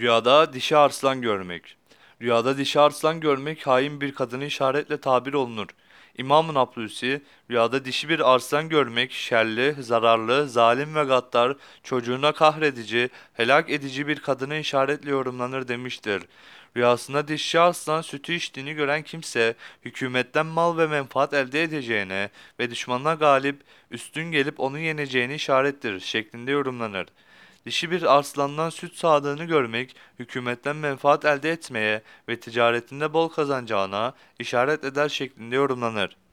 Rüyada dişi arslan görmek. Rüyada dişi arslan görmek hain bir kadını işaretle tabir olunur. İmam-ı Nablusi, rüyada dişi bir arslan görmek şerli, zararlı, zalim ve gaddar, çocuğuna kahredici, helak edici bir kadını işaretle yorumlanır demiştir. Rüyasında dişi arslan sütü içtiğini gören kimse, hükümetten mal ve menfaat elde edeceğine ve düşmanına galip, üstün gelip onu yeneceğini işarettir şeklinde yorumlanır. Dişi bir arslandan süt sağdığını görmek, hükümetten menfaat elde etmeye ve ticaretinde bol kazanacağına işaret eder şeklinde yorumlanır.